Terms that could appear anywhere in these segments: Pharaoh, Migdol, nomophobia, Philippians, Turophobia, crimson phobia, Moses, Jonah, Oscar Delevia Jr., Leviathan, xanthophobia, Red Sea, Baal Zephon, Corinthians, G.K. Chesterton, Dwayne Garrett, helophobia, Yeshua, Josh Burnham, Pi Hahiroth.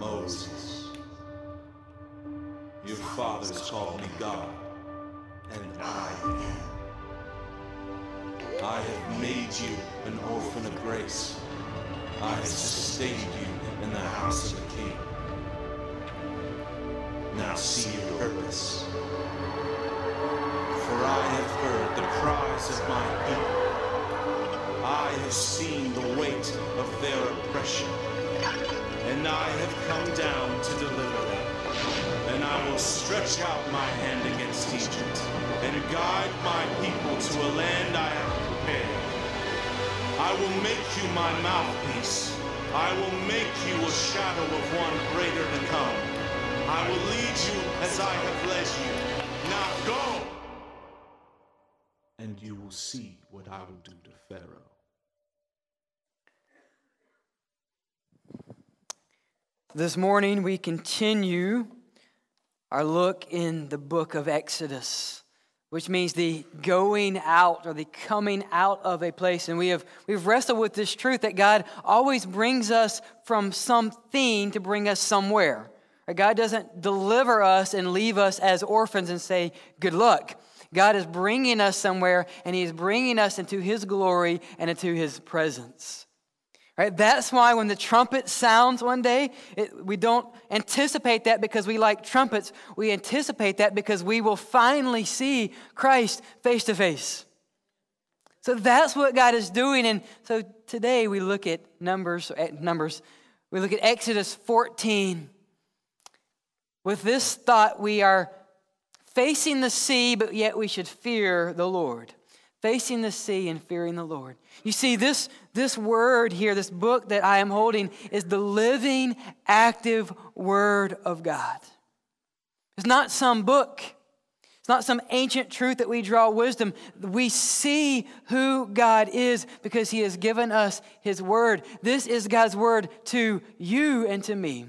Moses, your fathers called me God, and I am. I have made you an orphan of grace. I have sustained you in the house of the king. Now see your purpose. For I have heard the cries of my people. I have seen the weight of their oppression. And I have come down to deliver them. And I will stretch out my hand against Egypt and guide my people to a land I have prepared. I will make you my mouthpiece. I will make you a shadow of one greater to come. I will lead you as I have led you. Now go! And you will see what I will do to Pharaoh. This morning we continue our look in the book of Exodus, which means the going out or the coming out of a place. And we've wrestled with this truth that God always brings us from something to bring us somewhere. God doesn't deliver us and leave us as orphans and say, good luck. God is bringing us somewhere, and He is bringing us into His glory and into His presence. Right? That's why when the trumpet sounds one day, we don't anticipate that because we like trumpets. We anticipate that because we will finally see Christ face to face. So that's what God is doing. And so today we look at Numbers. We look at Exodus 14. With this thought, we are facing the sea, but yet we should fear the Lord. Facing the sea and fearing the Lord. You see, this word here, this book that I am holding, is the living, active Word of God. It's not some book. It's not some ancient truth that we draw wisdom. We see who God is because He has given us His Word. This is God's Word to you and to me.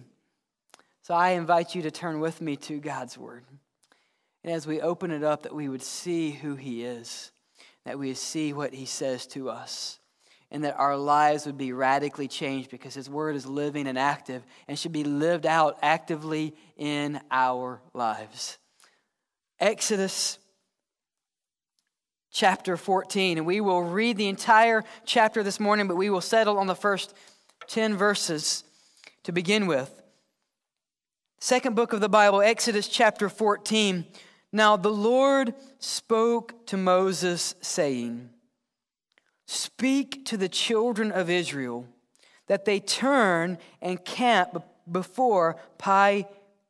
So I invite you to turn with me to God's Word. And as we open it up, that we would see who He is, that we see what He says to us, and that our lives would be radically changed because His Word is living and active and should be lived out actively in our lives. Exodus chapter 14, and we will read the entire chapter this morning, but we will settle on the first 10 verses to begin with. Second book of the Bible, Exodus chapter 14. Now the Lord spoke to Moses, saying, "Speak to the children of Israel, that they turn and camp before Pi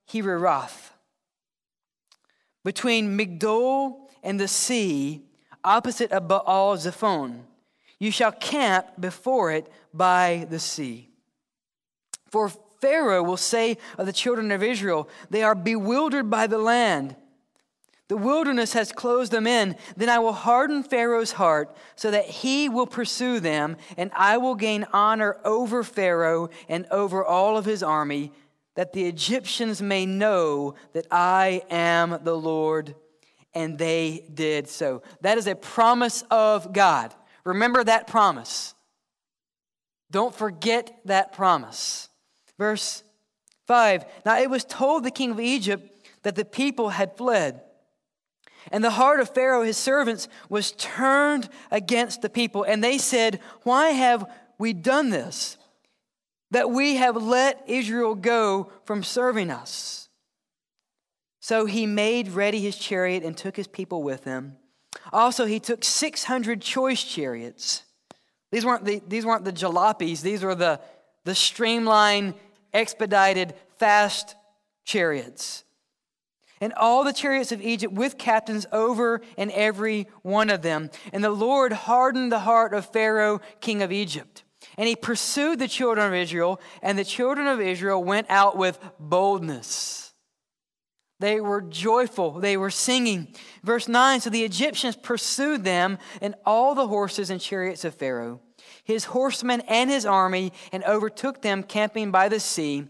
Hahiroth, between Migdol and the sea, opposite of Baal Zephon. You shall camp before it by the sea. For Pharaoh will say of the children of Israel, they are bewildered by the land. The wilderness has closed them in. Then I will harden Pharaoh's heart so that he will pursue them, and I will gain honor over Pharaoh and over all of his army, that the Egyptians may know that I am the Lord." And they did so. That is a promise of God. Remember that promise. Don't forget that promise. Verse 5. Now it was told the king of Egypt that the people had fled, and the heart of Pharaoh, his servants, was turned against the people. And they said, "Why have we done this, that we have let Israel go from serving us?" So he made ready his chariot and took his people with him. Also he took 600 choice chariots. These weren't the jalopies. These were the streamlined, expedited, fast chariots. And all the chariots of Egypt with captains over and every one of them. And the Lord hardened the heart of Pharaoh, king of Egypt. And he pursued the children of Israel, and the children of Israel went out with boldness. They were joyful. They were singing. Verse 9, so the Egyptians pursued them, and all the horses and chariots of Pharaoh, his horsemen and his army, and overtook them camping by the sea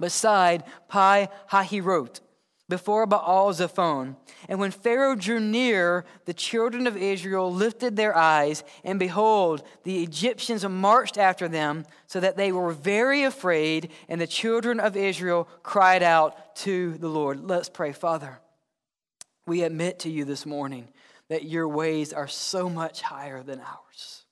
beside Pi Hahiroth. before Baal Zephon. And when Pharaoh drew near, the children of Israel lifted their eyes, and behold, the Egyptians marched after them, so that they were very afraid, and the children of Israel cried out to the Lord. Let's pray. Father, we admit to you this morning that your ways are so much higher than ours.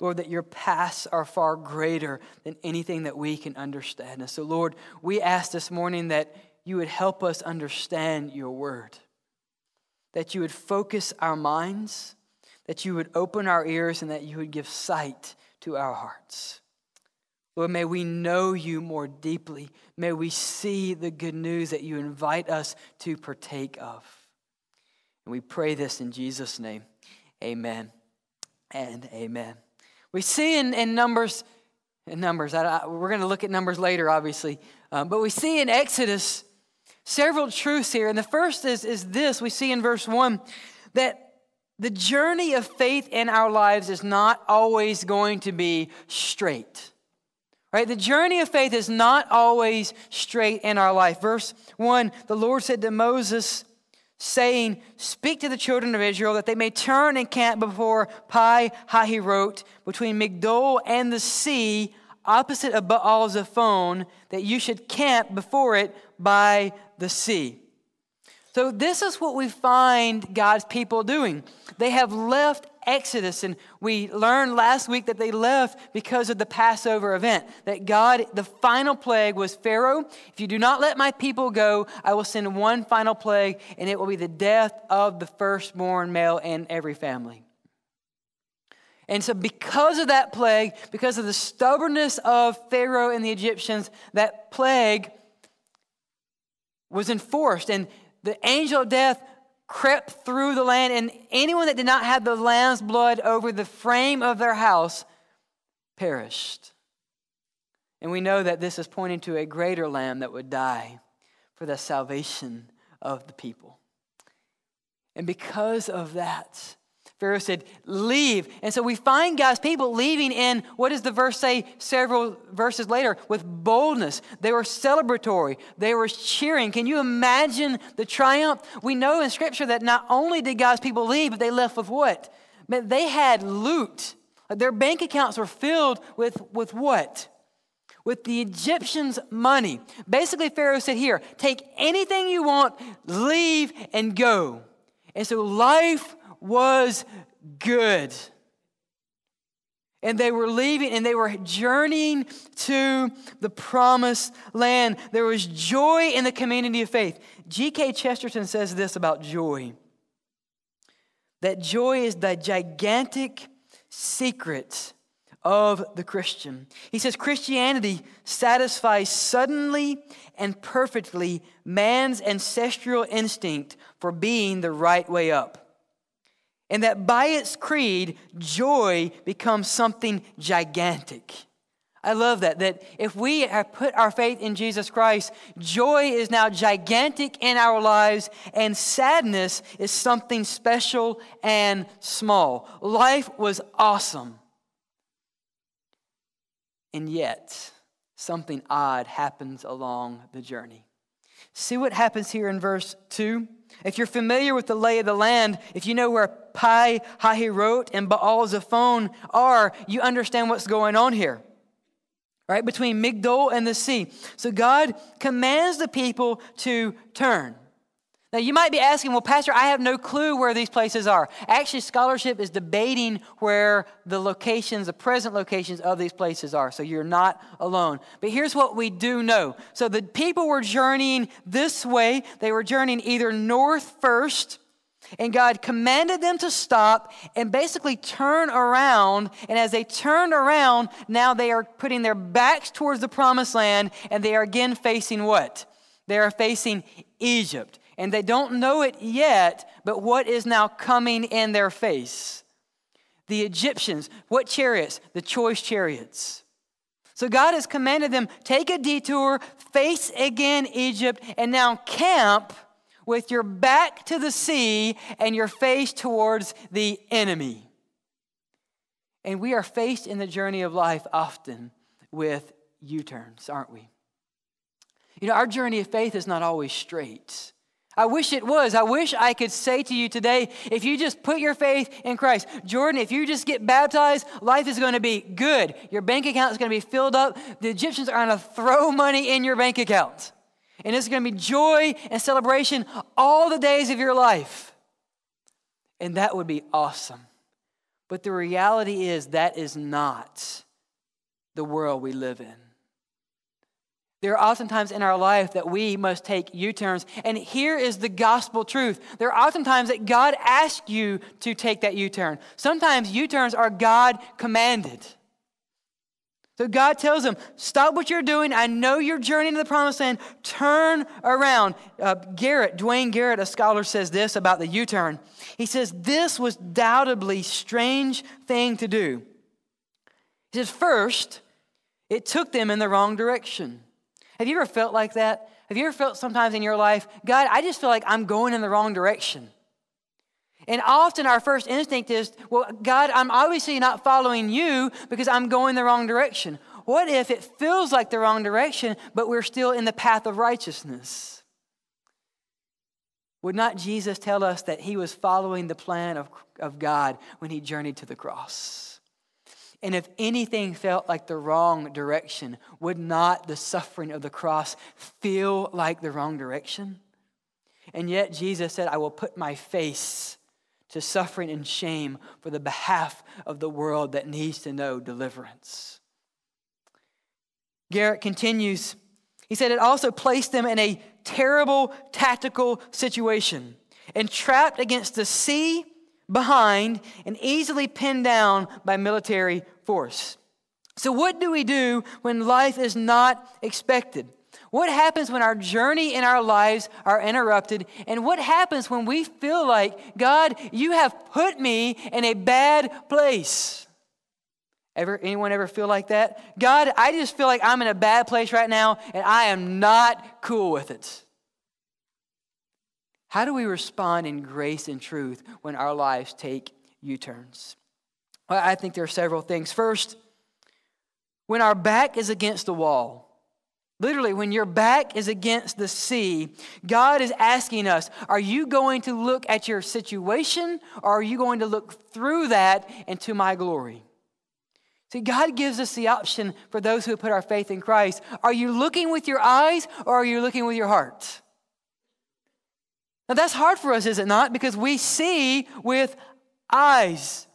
Lord, that your paths are far greater than anything that we can understand. And so, Lord, we ask this morning that you would help us understand your word, that you would focus our minds, that you would open our ears, and that you would give sight to our hearts. Lord, may we know you more deeply. May we see the good news that you invite us to partake of. And we pray this in Jesus' name. Amen and amen. We see in Numbers, we're going to look at Numbers later, obviously. But we see in Exodus several truths here. And the first is this. We see in verse 1 that the journey of faith in our lives is not always going to be straight. Right? The journey of faith is not always straight in our life. Verse 1, the Lord said to Moses, saying, "Speak to the children of Israel that they may turn and camp before Pi Hahiroth, between Migdol and the sea, opposite of Baal Zephon, that you should camp before it by the sea." So this is what we find God's people doing. They have left Exodus, and we learned last week that they left because of the Passover event, that God, the final plague was Pharaoh, "If you do not let my people go, I will send one final plague, and it will be the death of the firstborn male in every family." And so because of that plague, because of the stubbornness of Pharaoh and the Egyptians, that plague was enforced. And the angel of death crept through the land. And anyone that did not have the lamb's blood over the frame of their house perished. And we know that this is pointing to a greater lamb that would die for the salvation of the people. And because of that, Pharaoh said, "Leave." And so we find God's people leaving in, what does the verse say several verses later? With boldness. They were celebratory. They were cheering. Can you imagine the triumph? We know in Scripture that not only did God's people leave, but they left with what? But they had loot. Their bank accounts were filled with what? With the Egyptians' money. Basically, Pharaoh said, "Here, take anything you want, leave, and go." And so life was good. And they were leaving, and they were journeying to the promised land. There was joy in the community of faith. G.K. Chesterton says this about joy, that joy is the gigantic secret of the Christian. He says, "Christianity satisfies suddenly and perfectly man's ancestral instinct for being the right way up. And that by its creed, joy becomes something gigantic." I love that if we have put our faith in Jesus Christ, joy is now gigantic in our lives, and sadness is something special and small. Life was awesome. And yet, something odd happens along the journey. See what happens here in verse 2. If you're familiar with the lay of the land, if you know where Pi Hahiroth and Baal Zephon are, you understand what's going on here, right? Between Migdol and the sea. So God commands the people to turn. Now you might be asking, "Well, Pastor, I have no clue where these places are." Actually, scholarship is debating where the locations, the present locations of these places are. So you're not alone. But here's what we do know. So the people were journeying this way. They were journeying either north first, and God commanded them to stop and basically turn around. And as they turned around, now they are putting their backs towards the promised land, and they are again facing what? They are facing Egypt. And they don't know it yet, but what is now coming in their face? The Egyptians. What chariots? The choice chariots. So God has commanded them, take a detour, face again Egypt, and now camp with your back to the sea and your face towards the enemy. And we are faced in the journey of life often with U-turns, aren't we? You know, our journey of faith is not always straight. I wish it was. I wish I could say to you today, if you just put your faith in Christ, Jordan, if you just get baptized, life is going to be good. Your bank account is going to be filled up. The Egyptians are going to throw money in your bank account. And it's going to be joy and celebration all the days of your life. And that would be awesome. But the reality is that is not the world we live in. There are oftentimes in our life that we must take U-turns. And here is the gospel truth. There are oftentimes that God asks you to take that U-turn. Sometimes U-turns are God commanded. So God tells them, stop what you're doing. I know you're journeying to the promised land. Turn around. Dwayne Garrett, a scholar, says this about the U-turn. He says, this was doubtably a strange thing to do. He says, first, it took them in the wrong direction. Have you ever felt like that? Have you ever felt sometimes in your life, God, I just feel like I'm going in the wrong direction? And often our first instinct is, well, God, I'm obviously not following you because I'm going the wrong direction. What if it feels like the wrong direction, but we're still in the path of righteousness? Would not Jesus tell us that he was following the plan of God when he journeyed to the cross? And if anything felt like the wrong direction, would not the suffering of the cross feel like the wrong direction? And yet Jesus said, I will put my face to suffering and shame for the behalf of the world that needs to know deliverance. Garrett continues. He said, it also placed them in a terrible tactical situation, entrapped against the sea behind and easily pinned down by military force. So what do we do when life is not expected? What happens when our journey in our lives are interrupted? And what happens when we feel like, God, you have put me in a bad place? Anyone ever feel like that? God, I just feel like I'm in a bad place right now and I am not cool with it. How do we respond in grace and truth when our lives take U-turns? Well, I think there are several things. First, when our back is against the wall, literally when your back is against the sea, God is asking us, are you going to look at your situation or are you going to look through that and to my glory? See, God gives us the option for those who put our faith in Christ. Are you looking with your eyes or are you looking with your heart? Now that's hard for us, is it not? Because we see with eyes.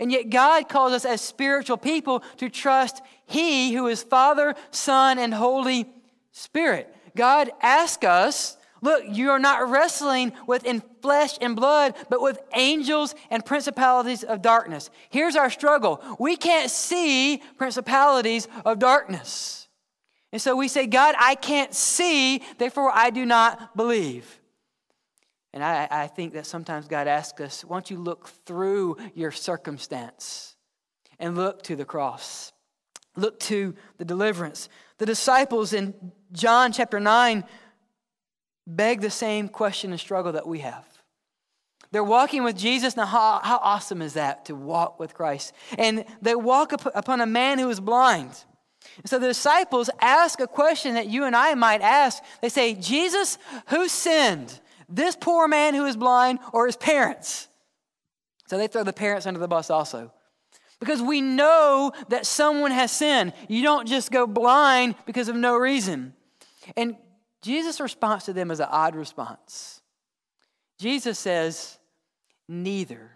And yet God calls us as spiritual people to trust He who is Father, Son, and Holy Spirit. God asks us, look, you are not wrestling with in flesh and blood, but with angels and principalities of darkness. Here's our struggle. We can't see principalities of darkness. And so we say, God, I can't see, therefore I do not believe. And I think that sometimes God asks us, why don't you look through your circumstance and look to the cross. Look to the deliverance. The disciples in John chapter 9 beg the same question and struggle that we have. They're walking with Jesus. Now, how awesome is that to walk with Christ? And they walk upon a man who is blind. So the disciples ask a question that you and I might ask. They say, Jesus, who sinned? This poor man who is blind or his parents? So they throw the parents under the bus also. Because we know that someone has sinned. You don't just go blind because of no reason. And Jesus' response to them is an odd response. Jesus says, neither,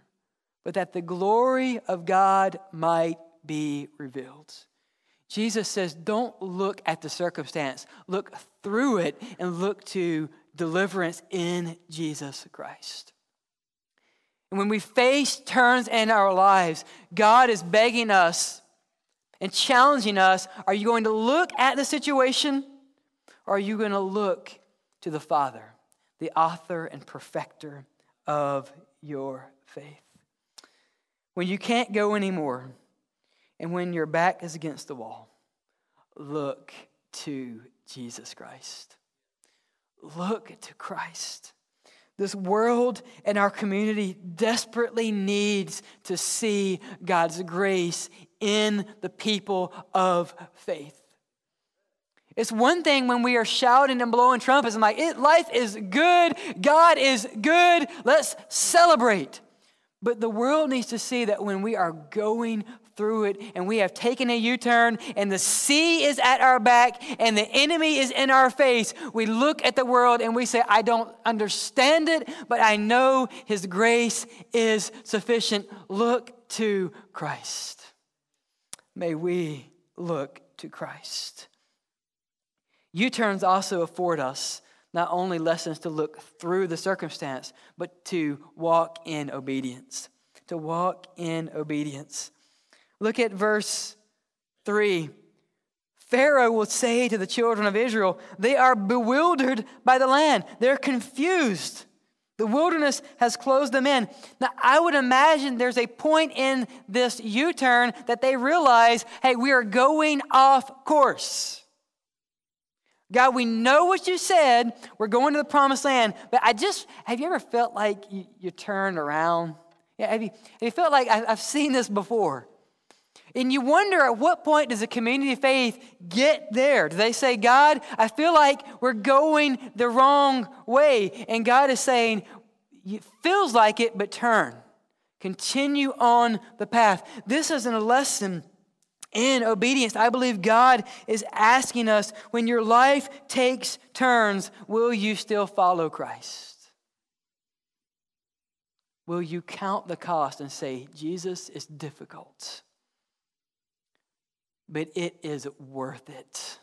but that the glory of God might be revealed. Jesus says, don't look at the circumstance. Look through it and look to deliverance in Jesus Christ. And when we face turns in our lives, God is begging us and challenging us, are you going to look at the situation or are you going to look to the Father, the author and perfecter of your faith? When you can't go anymore and when your back is against the wall, look to Jesus Christ. Look to Christ. This world and our community desperately needs to see God's grace in the people of faith. It's one thing when we are shouting and blowing trumpets and like, life is good, God is good, let's celebrate. But the world needs to see that when we are going through it and we have taken a U-turn and the sea is at our back and the enemy is in our face, we look at the world and we say, I don't understand it, but I know his grace is sufficient. Look to Christ. May we look to Christ. U-turns also afford us not only lessons to look through the circumstance, but to walk in obedience. To walk in obedience. Look at verse 3. Pharaoh will say to the children of Israel, they are bewildered by the land. They're confused. The wilderness has closed them in. Now, I would imagine there's a point in this U-turn that they realize, hey, we are going off course. God, we know what you said. We're going to the promised land. But have you ever felt like you turned around? Yeah, have you felt like I've seen this before? And you wonder, at what point does a community of faith get there? Do they say, God, I feel like we're going the wrong way? And God is saying, it feels like it, but turn. Continue on the path. This isn't a lesson in obedience. I believe God is asking us, when your life takes turns, will you still follow Christ? Will you count the cost and say, Jesus is difficult, but it is worth it.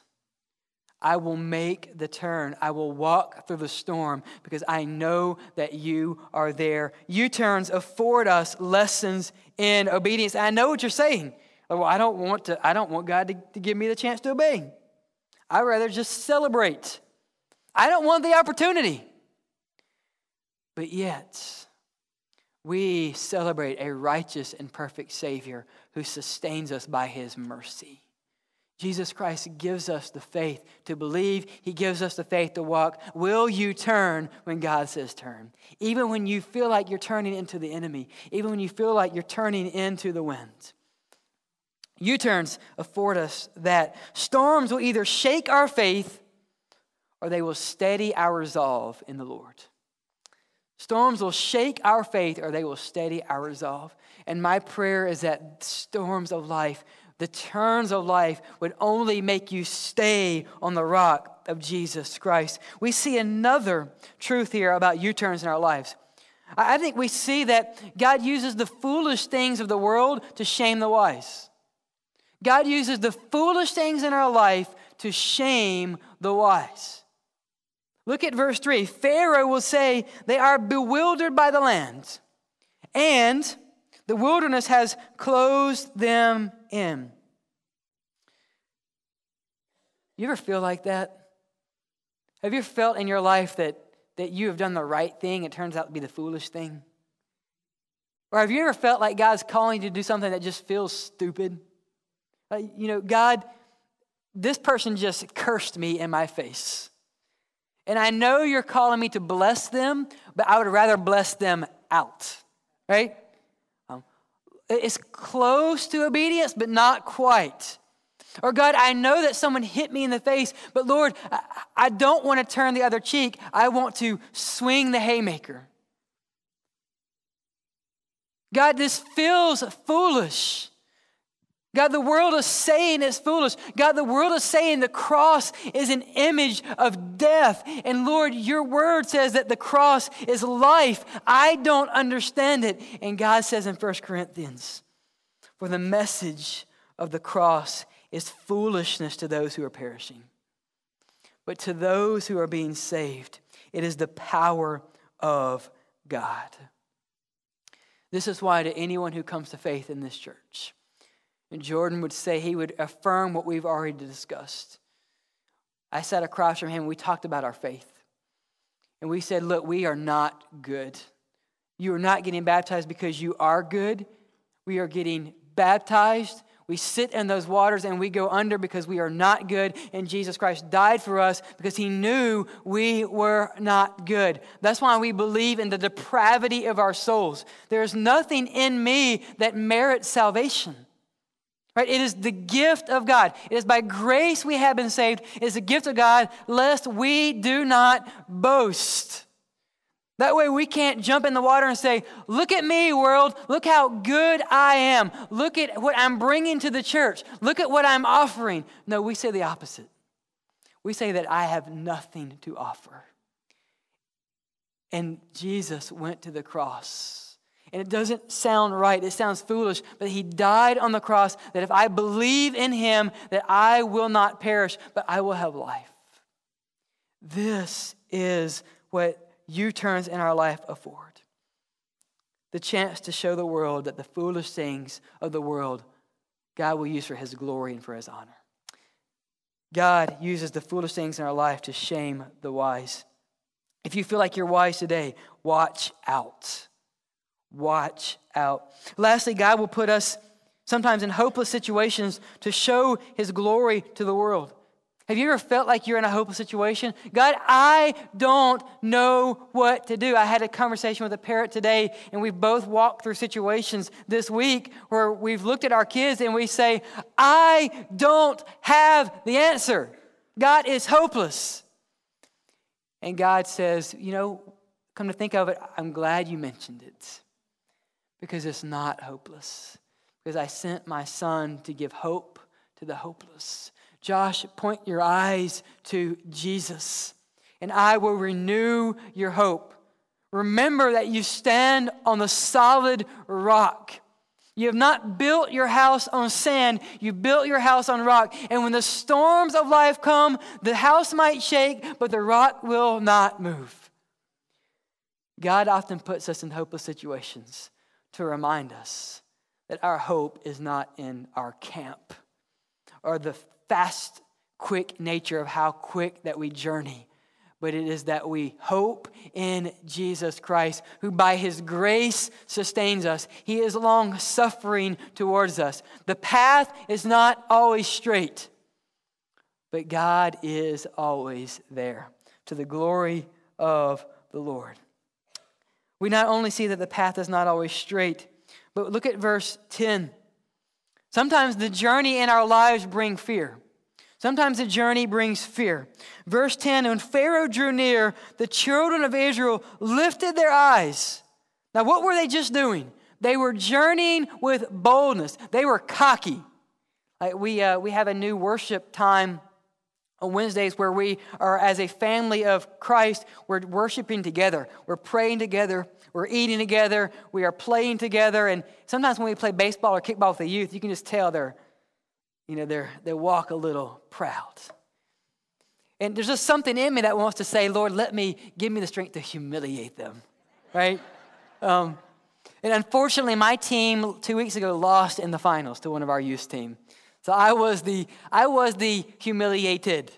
I will make the turn. I will walk through the storm because I know that you are there. U-turns afford us lessons in obedience. I know what you're saying. Well, I don't want God to give me the chance to obey. I'd rather just celebrate. I don't want the opportunity. But yet, we celebrate a righteous and perfect Savior who sustains us by his mercy. Jesus Christ gives us the faith to believe. He gives us the faith to walk. Will you turn when God says turn? Even when you feel like you're turning into the enemy. Even when you feel like you're turning into the wind. U-turns afford us that. Storms will either shake our faith or they will steady our resolve in the Lord. Storms will shake our faith or they will steady our resolve. And my prayer is that storms of life, the turns of life, would only make you stay on the rock of Jesus Christ. We see another truth here about U-turns in our lives. I think we see that God uses the foolish things of the world to shame the wise. God uses the foolish things in our life to shame the wise. Look at verse 3. Pharaoh will say, they are bewildered by the land, and the wilderness has closed them in. You ever feel like that? Have you felt in your life that you have done the right thing, it turns out to be the foolish thing? Or have you ever felt like God's calling you to do something that just feels stupid? Like, God, this person just cursed me in my face. And I know you're calling me to bless them, but I would rather bless them out, right? It's close to obedience, but not quite. Or God, I know that someone hit me in the face, but Lord, I don't want to turn the other cheek. I want to swing the haymaker. God, this feels foolish. God, the world is saying it's foolish. God, the world is saying the cross is an image of death. And Lord, your word says that the cross is life. I don't understand it. And God says in 1 Corinthians, for the message of the cross is foolishness to those who are perishing. But to those who are being saved, it is the power of God. This is why to anyone who comes to faith in this church, and Jordan would say, he would affirm what we've already discussed. I sat across from him and we talked about our faith. And we said, look, we are not good. You are not getting baptized because you are good. We are getting baptized. We sit in those waters and we go under because we are not good. And Jesus Christ died for us because he knew we were not good. That's why we believe in the depravity of our souls. There is nothing in me that merits salvation. Right? It is the gift of God. It is by grace we have been saved. It is the gift of God, lest we do not boast. That way we can't jump in the water and say, look at me, world. Look how good I am. Look at what I'm bringing to the church. Look at what I'm offering. No, we say the opposite. We say that I have nothing to offer. And Jesus went to the cross. And it doesn't sound right. It sounds foolish. But he died on the cross that if I believe in him, that I will not perish, but I will have life. This is what U-turns in our life afford. The chance to show the world that the foolish things of the world, God will use for his glory and for his honor. God uses the foolish things in our life to shame the wise. If you feel like you're wise today, watch out. Watch out. Lastly, God will put us sometimes in hopeless situations to show his glory to the world. Have you ever felt like you're in a hopeless situation? God, I don't know what to do. I had a conversation with a parent today, and we've both walked through situations this week where we've looked at our kids and we say, I don't have the answer. God is hopeless. And God says, you know, come to think of it, I'm glad you mentioned it. Because it's not hopeless. Because I sent my son to give hope to the hopeless. Josh, point your eyes to Jesus, and I will renew your hope. Remember that you stand on the solid rock. You have not built your house on sand. You built your house on rock. And when the storms of life come, the house might shake, but the rock will not move. God often puts us in hopeless situations to remind us that our hope is not in our camp or the fast, quick nature of how quick that we journey, but it is that we hope in Jesus Christ, who by his grace sustains us. He is long-suffering towards us. The path is not always straight, but God is always there, to the glory of the Lord. We not only see that the path is not always straight, but look at verse 10. Sometimes the journey in our lives brings fear. Sometimes the journey brings fear. Verse 10, when Pharaoh drew near, the children of Israel lifted their eyes. Now, what were they just doing? They were journeying with boldness. They were cocky. Like we have a new worship time on Wednesdays where we are, as a family of Christ, we're worshiping together. We're praying together. We're eating together. We are playing together. And sometimes when we play baseball or kickball with the youth, you can just tell they walk a little proud. And there's just something in me that wants to say, Lord, give me the strength to humiliate them, right? And unfortunately, my team 2 weeks ago lost in the finals to one of our youth team. So I was the humiliated.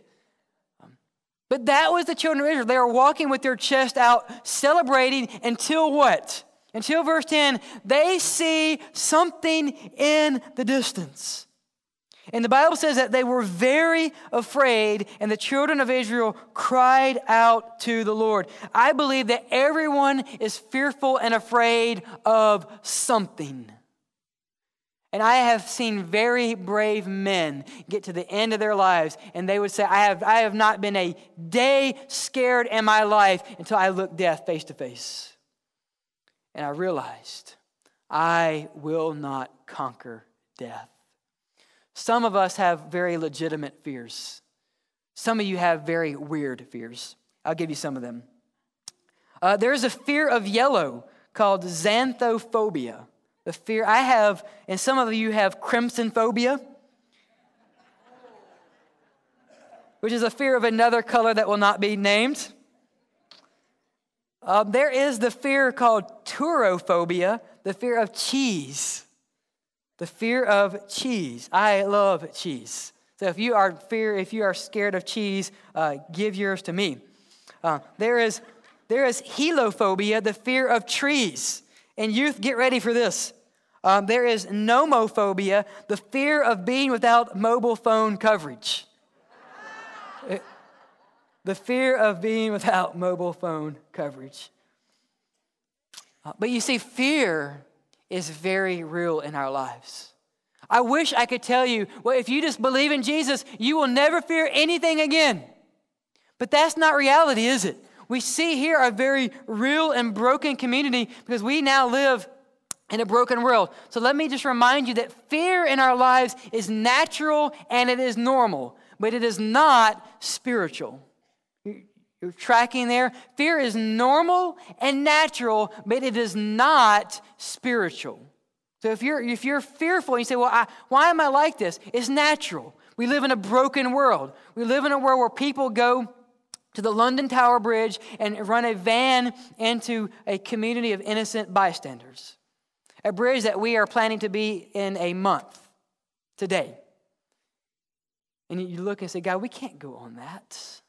But that was the children of Israel. They were walking with their chest out, celebrating until what? Until verse 10, they see something in the distance. And the Bible says that they were very afraid, and the children of Israel cried out to the Lord. I believe that everyone is fearful and afraid of something. And I have seen very brave men get to the end of their lives, and they would say, I have not been a day scared in my life until I looked death face to face. And I realized, I will not conquer death. Some of us have very legitimate fears. Some of you have very weird fears. I'll give you some of them. There is a fear of yellow called xanthophobia. The fear I have, and some of you have crimson phobia, which is a fear of another color that will not be named. There is the fear called Turophobia, the fear of cheese. The fear of cheese. I love cheese. So if you are scared of cheese, give yours to me. There is helophobia, the fear of trees. And youth, get ready for this. There is nomophobia, the fear of being without mobile phone coverage. The fear of being without mobile phone coverage. But you see, fear is very real in our lives. I wish I could tell you, well, if you just believe in Jesus, you will never fear anything again. But that's not reality, is it? We see here a very real and broken community because we now live in a broken world. So let me just remind you that fear in our lives is natural and it is normal, but it is not spiritual. You're tracking there? Fear is normal and natural, but it is not spiritual. So if you're fearful, and you say, well, why am I like this? It's natural. We live in a broken world. We live in a world where people go to the London Tower Bridge and run a van into a community of innocent bystanders. A bridge that we are planning to be in a month today. And you look and say, God, we can't go on that.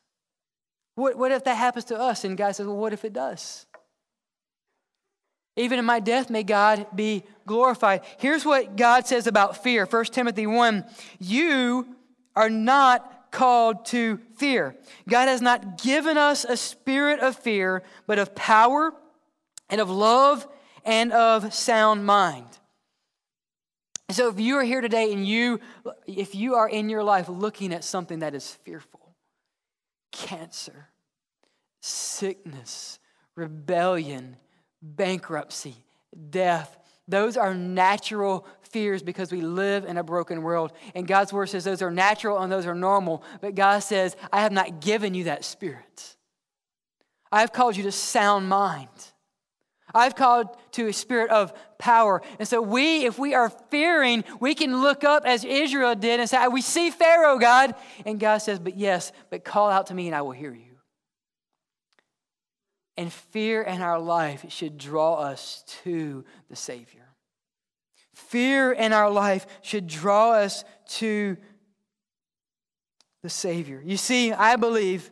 What if that happens to us? And God says, well, what if it does? Even in my death, may God be glorified. Here's what God says about fear. 1 Timothy 1, you are not called to fear. God has not given us a spirit of fear, but of power and of love and of sound mind. So if you are here today and if you are in your life looking at something that is fearful, cancer, sickness, rebellion, bankruptcy, death, those are natural fears because we live in a broken world. And God's word says those are natural and those are normal. But God says, I have not given you that spirit. I've called you to sound mind. I've called to a spirit of power. And so if we are fearing, we can look up as Israel did and say, we see Pharaoh, God. And God says, but call out to me and I will hear you. And fear in our life should draw us to the Savior. Fear in our life should draw us to the Savior. You see, I believe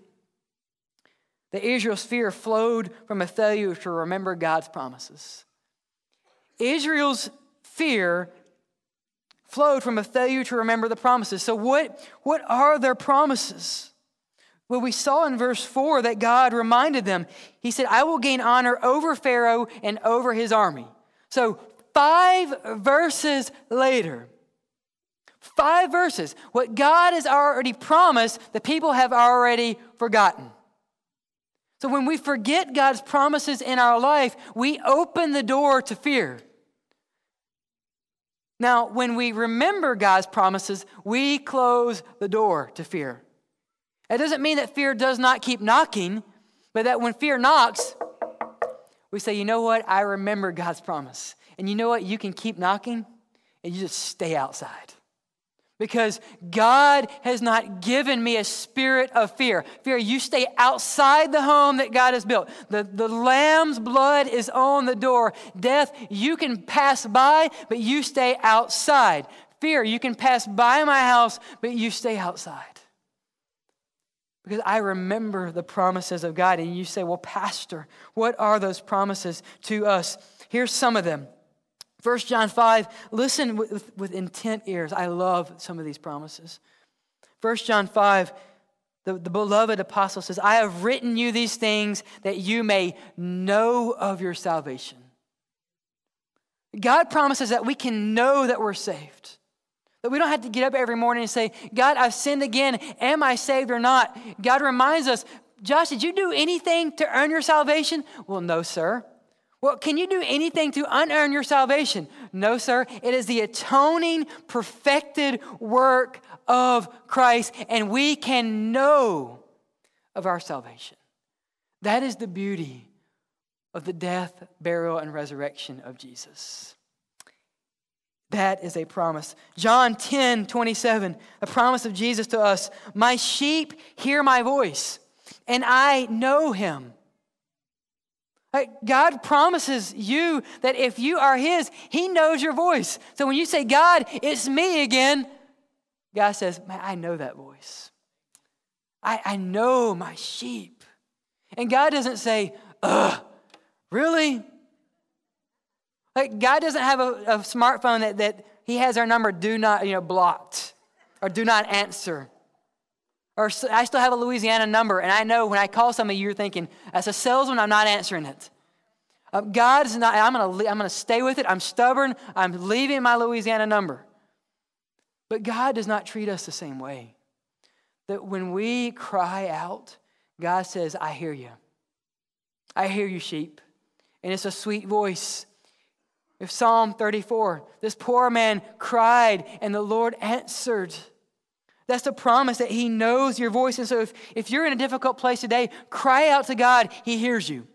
that Israel's fear flowed from a failure to remember God's promises. Israel's fear flowed from a failure to remember the promises. So what are their promises? Well, we saw in verse 4 that God reminded them. He said, I will gain honor over Pharaoh and over his army. So 5 verses later, 5 verses, what God has already promised, the people have already forgotten. So when we forget God's promises in our life, we open the door to fear. Now, when we remember God's promises, we close the door to fear. It doesn't mean that fear does not keep knocking, but that when fear knocks, we say, you know what? I remember God's promise. And you know what? You can keep knocking and you just stay outside. Because God has not given me a spirit of fear. Fear, you stay outside the home that God has built. The lamb's blood is on the door. Death, you can pass by, but you stay outside. Fear, you can pass by my house, but you stay outside. Because I remember the promises of God. And you say, well, Pastor, what are those promises to us? Here's some of them. 1 John 5, listen with intent ears. I love some of these promises. 1 John 5, the beloved apostle says, I have written you these things that you may know of your salvation. God promises that we can know that we're saved. That we don't have to get up every morning and say, God, I've sinned again. Am I saved or not? God reminds us, Josh, did you do anything to earn your salvation? Well, no, sir. Well, can you do anything to unearn your salvation? No, sir. It is the atoning, perfected work of Christ, and we can know of our salvation. That is the beauty of the death, burial, and resurrection of Jesus. That is a promise. John 10:27, a promise of Jesus to us. My sheep hear my voice, and I know him. God promises you that if you are his, he knows your voice. So when you say, God, it's me again, God says, man, I know that voice. I know my sheep. And God doesn't say, really? Like God doesn't have a smartphone that he has our number do not, blocked or do not answer. Or I still have a Louisiana number, and I know when I call somebody, you're thinking, as a salesman, I'm not answering it. God's not, I'm going to stay with it. I'm stubborn. I'm leaving my Louisiana number. But God does not treat us the same way. That when we cry out, God says, I hear you. I hear you, sheep. And it's a sweet voice. If Psalm 34, this poor man cried and the Lord answered. That's the promise that he knows your voice. And so if you're in a difficult place today, cry out to God, he hears you.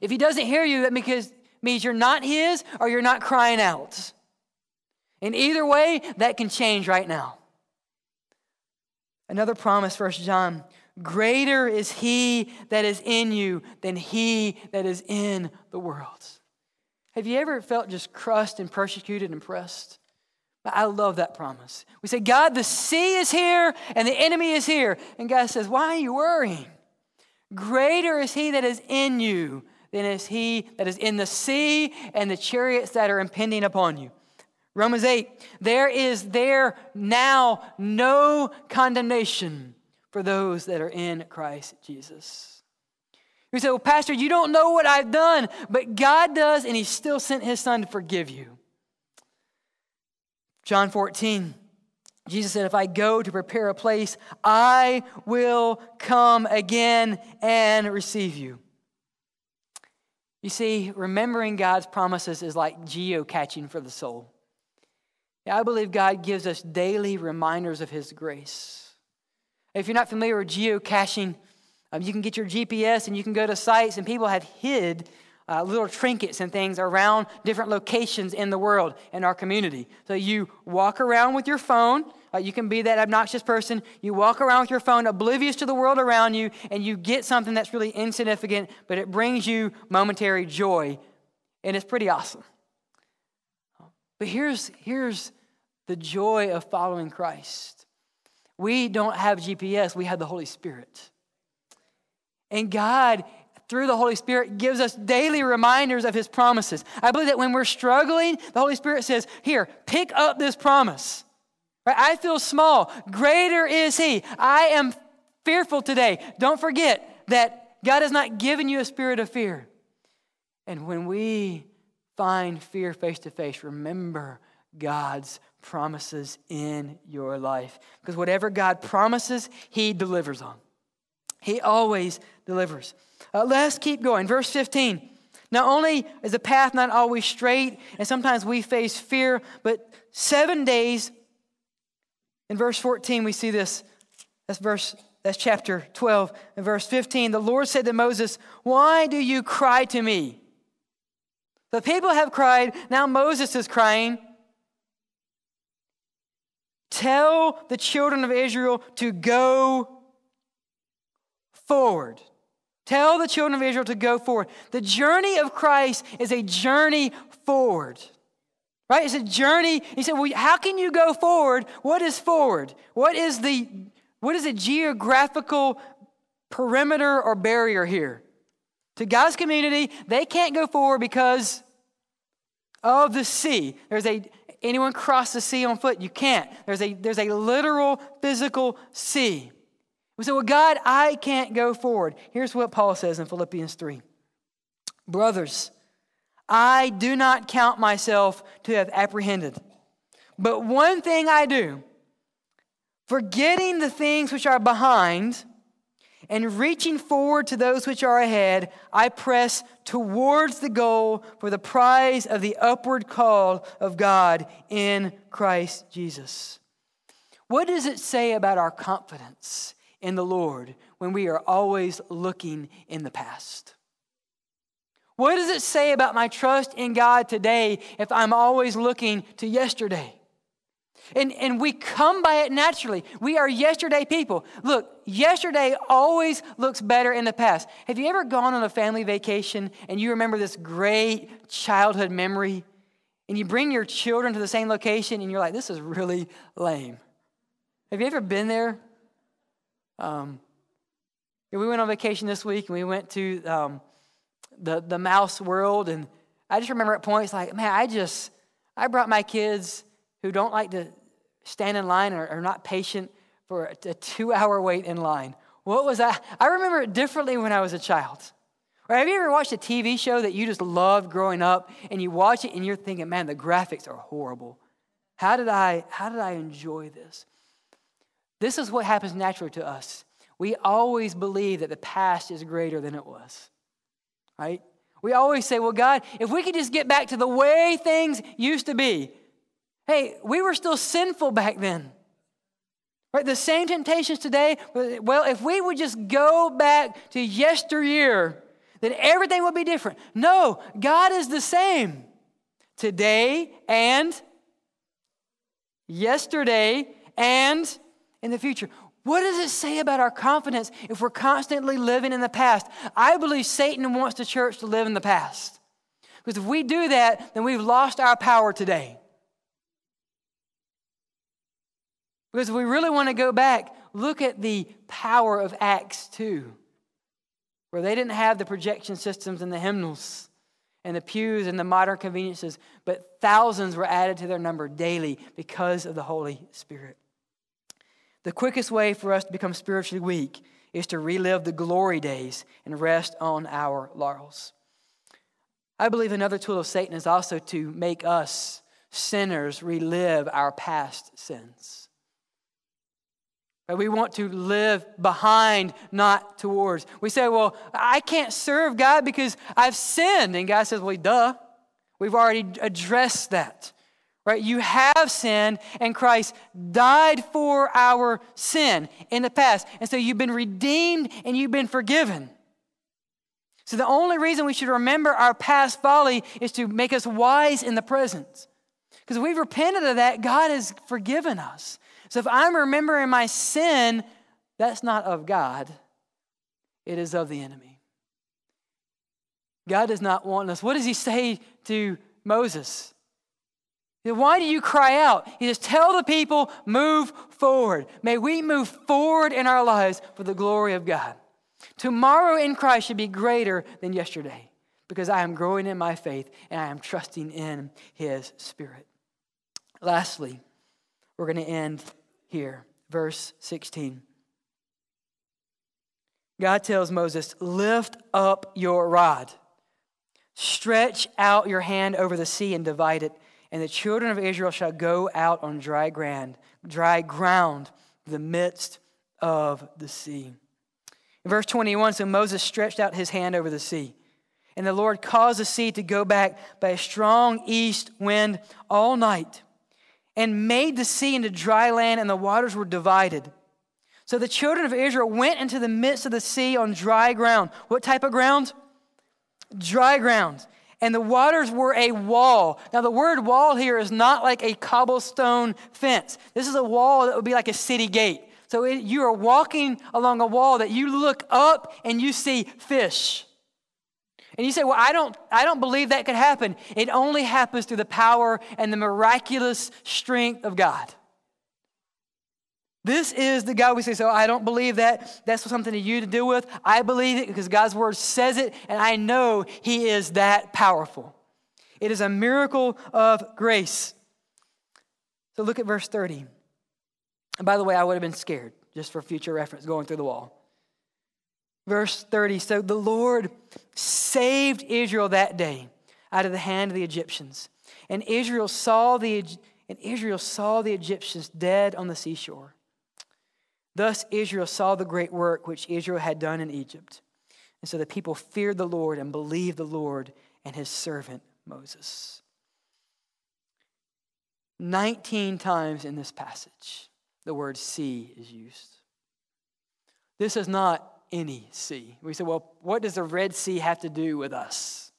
If he doesn't hear you, that means you're not his or you're not crying out. And either way, that can change right now. Another promise, 1 John, greater is he that is in you than he that is in the world. Have you ever felt just crushed and persecuted and pressed? I love that promise. We say, God, the sea is here and the enemy is here. And God says, why are you worrying? Greater is he that is in you than is he that is in the sea and the chariots that are impending upon you. Romans 8, there is there now no condemnation for those that are in Christ Jesus. You say, well, Pastor, you don't know what I've done, but God does, and he still sent his son to forgive you. John 14, Jesus said, if I go to prepare a place, I will come again and receive you. You see, remembering God's promises is like geocaching for the soul. I believe God gives us daily reminders of his grace. If you're not familiar with geocaching, you can get your GPS and you can go to sites, and people have hid little trinkets and things around different locations in the world, in our community. So you walk around with your phone. You can be that obnoxious person. You walk around with your phone, oblivious to the world around you, and you get something that's really insignificant, but it brings you momentary joy, and it's pretty awesome. But here's the joy of following Christ. We don't have GPS. We have the Holy Spirit. And God, through the Holy Spirit, gives us daily reminders of his promises. I believe that when we're struggling, the Holy Spirit says, here, pick up this promise. Right? I feel small. Greater is he. I am fearful today. Don't forget that God has not given you a spirit of fear. And when we find fear face to face, remember God's promises in your life. Because whatever God promises, he delivers on. He always delivers. Let's keep going. Verse 15. Not only is the path not always straight, and sometimes we face fear, but 7 days, in verse 14, we see this. That's chapter 12. In verse 15, the Lord said to Moses, why do you cry to me? The people have cried. Now Moses is crying. Tell the children of Israel to go forward. Tell the children of Israel to go forward. The journey of Christ is a journey forward, right? It's a journey. He said, well, how can you go forward? What is forward? What is the geographical perimeter or barrier here? To God's community, they can't go forward because of the sea. Anyone cross the sea on foot? You can't. There's a literal physical sea. We say, well, God, I can't go forward. Here's what Paul says in Philippians 3. Brothers, I do not count myself to have apprehended. But one thing I do, forgetting the things which are behind and reaching forward to those which are ahead, I press towards the goal for the prize of the upward call of God in Christ Jesus. What does it say about our confidence in the Lord when we are always looking in the past? What does it say about my trust in God today if I'm always looking to yesterday? And we come by it naturally. We are yesterday people. Look, yesterday always looks better in the past. Have you ever gone on a family vacation and you remember this great childhood memory and you bring your children to the same location and you're like, this is really lame? Have you ever been there? We went on vacation this week and we went to the mouse world, and I just remember at points like, man, I brought my kids who don't like to stand in line or are not patient for a 2-hour wait in line. What was that? I remember it differently when I was a child. Or have you ever watched a TV show that you just loved growing up, and you watch it and you're thinking, man, the graphics are horrible. How did I enjoy this? This is what happens naturally to us. We always believe that the past is greater than it was, right? We always say, well, God, if we could just get back to the way things used to be. Hey, we were still sinful back then, right? The same temptations today. Well, if we would just go back to yesteryear, then everything would be different. No, God is the same today and yesterday and in the future. What does it say about our confidence if we're constantly living in the past? I believe Satan wants the church to live in the past. Because if we do that, then we've lost our power today. Because if we really want to go back, look at the power of Acts 2, where they didn't have the projection systems and the hymnals and the pews and the modern conveniences, but thousands were added to their number daily because of the Holy Spirit. The quickest way for us to become spiritually weak is to relive the glory days and rest on our laurels. I believe another tool of Satan is also to make us sinners relive our past sins. But we want to live behind, not towards. We say, well, I can't serve God because I've sinned. And God says, well, duh. We've already addressed that. Right? You have sinned, and Christ died for our sin in the past. And so you've been redeemed and you've been forgiven. So the only reason we should remember our past folly is to make us wise in the present. Because if we've repented of that, God has forgiven us. So if I'm remembering my sin, that's not of God. It is of the enemy. God does not want us. What does he say to Moses? Why do you cry out? He says, tell the people, move forward. May we move forward in our lives for the glory of God. Tomorrow in Christ should be greater than yesterday because I am growing in my faith and I am trusting in his Spirit. Lastly, we're going to end here. Verse 16. God tells Moses, lift up your rod. Stretch out your hand over the sea and divide it. And the children of Israel shall go out on dry ground, the midst of the sea. In verse 21, so Moses stretched out his hand over the sea. And the Lord caused the sea to go back by a strong east wind all night. And made the sea into dry land, and the waters were divided. So the children of Israel went into the midst of the sea on dry ground. What type of ground? Dry ground. And the waters were a wall. Now the word wall here is not like a cobblestone fence. This is a wall that would be like a city gate. So you are walking along a wall that you look up and you see fish. And you say, well, I don't believe that could happen. It only happens through the power and the miraculous strength of God. This is the God we say, so I don't believe that. That's something to you to deal with. I believe it because God's word says it, and I know he is that powerful. It is a miracle of grace. So look at verse 30. And by the way, I would have been scared, just for future reference, going through the wall. Verse 30, so the Lord saved Israel that day out of the hand of the Egyptians. And Israel saw the Egyptians dead on the seashore. Thus Israel saw the great work which Israel had done in Egypt. And so the people feared the Lord and believed the Lord and his servant Moses. 19 times in this passage, the word sea is used. This is not any sea. We say, well, what does the Red Sea have to do with us?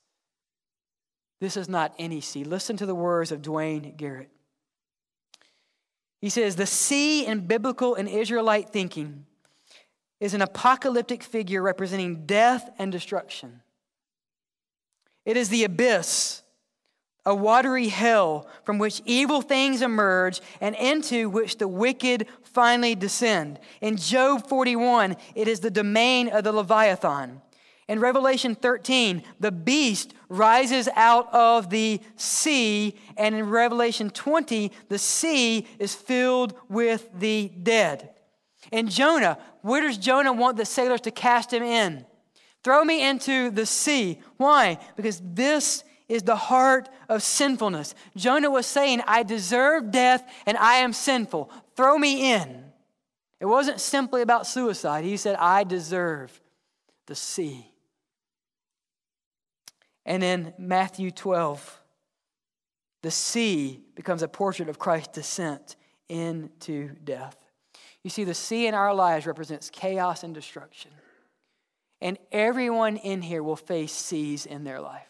This is not any sea. Listen to the words of Dwayne Garrett. He says, the sea in biblical and Israelite thinking is an apocalyptic figure representing death and destruction. It is the abyss, a watery hell from which evil things emerge and into which the wicked finally descend. In Job 41, it is the domain of the Leviathan. In Revelation 13, the beast rises out of the sea. And in Revelation 20, the sea is filled with the dead. And Jonah, where does Jonah want the sailors to cast him in? Throw me into the sea. Why? Because this is the heart of sinfulness. Jonah was saying, I deserve death and I am sinful. Throw me in. It wasn't simply about suicide. He said, I deserve the sea. And in Matthew 12, the sea becomes a portrait of Christ's descent into death. You see, the sea in our lives represents chaos and destruction. And everyone in here will face seas in their life.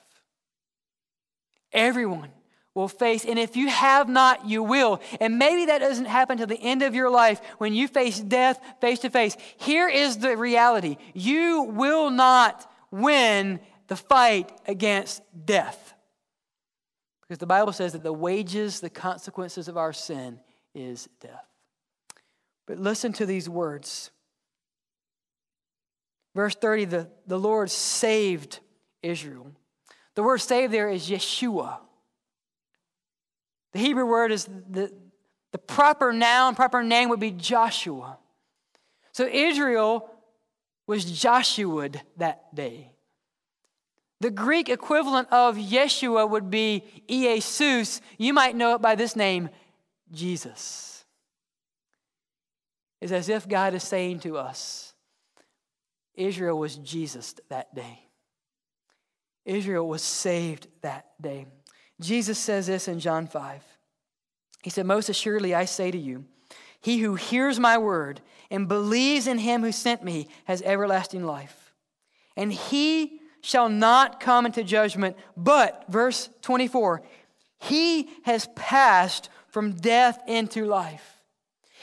Everyone will face, and if you have not, you will. And maybe that doesn't happen till the end of your life when you face death face to face. Here is the reality. You will not win the fight against death. Because the Bible says that the wages, the consequences of our sin is death. But listen to these words. Verse 30, the Lord saved Israel. The word saved there is Yeshua. The Hebrew word is, the proper noun, proper name would be Joshua. So Israel was Joshua'd that day. The Greek equivalent of Yeshua would be Iesus. You might know it by this name, Jesus. It's as if God is saying to us, Israel was Jesus'd that day. Israel was saved that day. Jesus says this in John 5. He said, most assuredly I say to you, he who hears my word and believes in him who sent me has everlasting life. And he shall not come into judgment, but, verse 24, he has passed from death into life.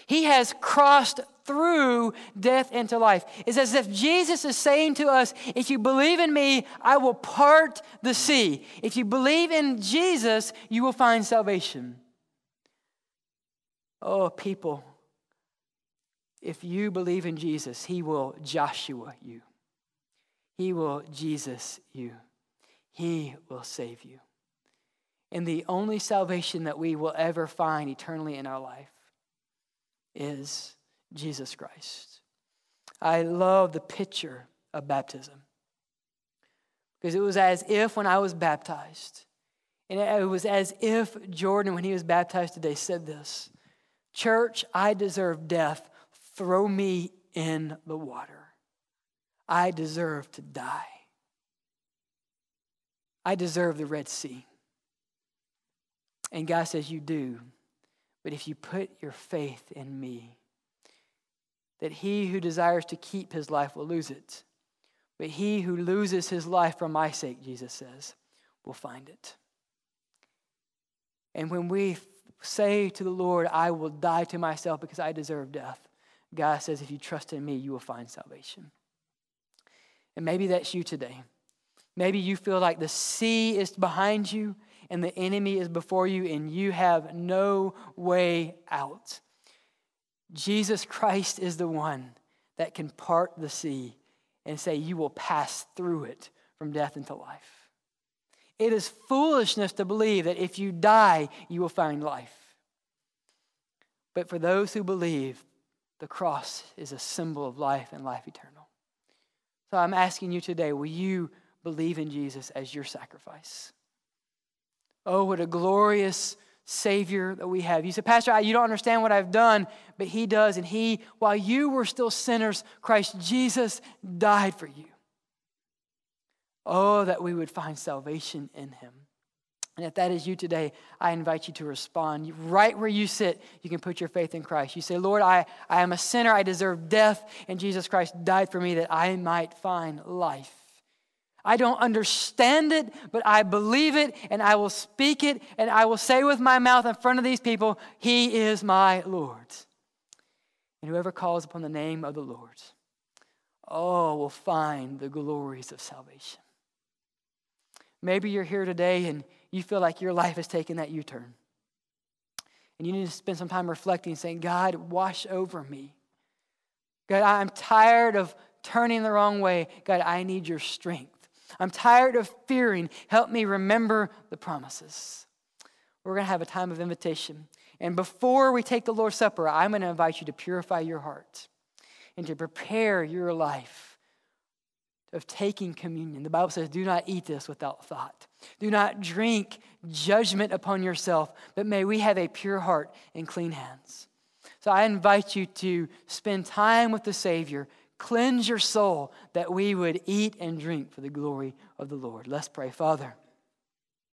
He has crossed through death into life. It's as if Jesus is saying to us, if you believe in me, I will part the sea. If you believe in Jesus, you will find salvation. Oh, people, if you believe in Jesus, he will Joshua you. He will Jesus you. He will save you. And the only salvation that we will ever find eternally in our life is Jesus Christ. I love the picture of baptism because it was as if when I was baptized, and it was as if Jordan, when he was baptized today, said this, church, I deserve death. Throw me in the water. I deserve to die. I deserve the Red Sea. And God says, you do. But if you put your faith in me, that he who desires to keep his life will lose it. But he who loses his life for my sake, Jesus says, will find it. And when we say to the Lord, I will die to myself because I deserve death, God says, if you trust in me, you will find salvation. And maybe that's you today. Maybe you feel like the sea is behind you and the enemy is before you and you have no way out. Jesus Christ is the one that can part the sea and say you will pass through it from death into life. It is foolishness to believe that if you die, you will find life. But for those who believe, the cross is a symbol of life and life eternal. So I'm asking you today, will you believe in Jesus as your sacrifice? Oh, what a glorious Savior that we have. You said, Pastor, you don't understand what I've done, but he does. And he, while you were still sinners, Christ Jesus died for you. Oh, that we would find salvation in him. And if that is you today, I invite you to respond. Right where you sit, you can put your faith in Christ. You say, Lord, I am a sinner. I deserve death. And Jesus Christ died for me that I might find life. I don't understand it, but I believe it, and I will speak it, and I will say with my mouth in front of these people, he is my Lord. And whoever calls upon the name of the Lord, oh, will find the glories of salvation. Maybe you're here today, and you feel like your life has taken that U-turn. And you need to spend some time reflecting, saying, God, wash over me. God, I'm tired of turning the wrong way. God, I need your strength. I'm tired of fearing. Help me remember the promises. We're going to have a time of invitation. And before we take the Lord's Supper, I'm going to invite you to purify your heart and to prepare your life of taking communion. The Bible says, do not eat this without thought. Do not drink judgment upon yourself, but may we have a pure heart and clean hands. So I invite you to spend time with the Savior. Cleanse your soul that we would eat and drink for the glory of the Lord. Let's pray. Father,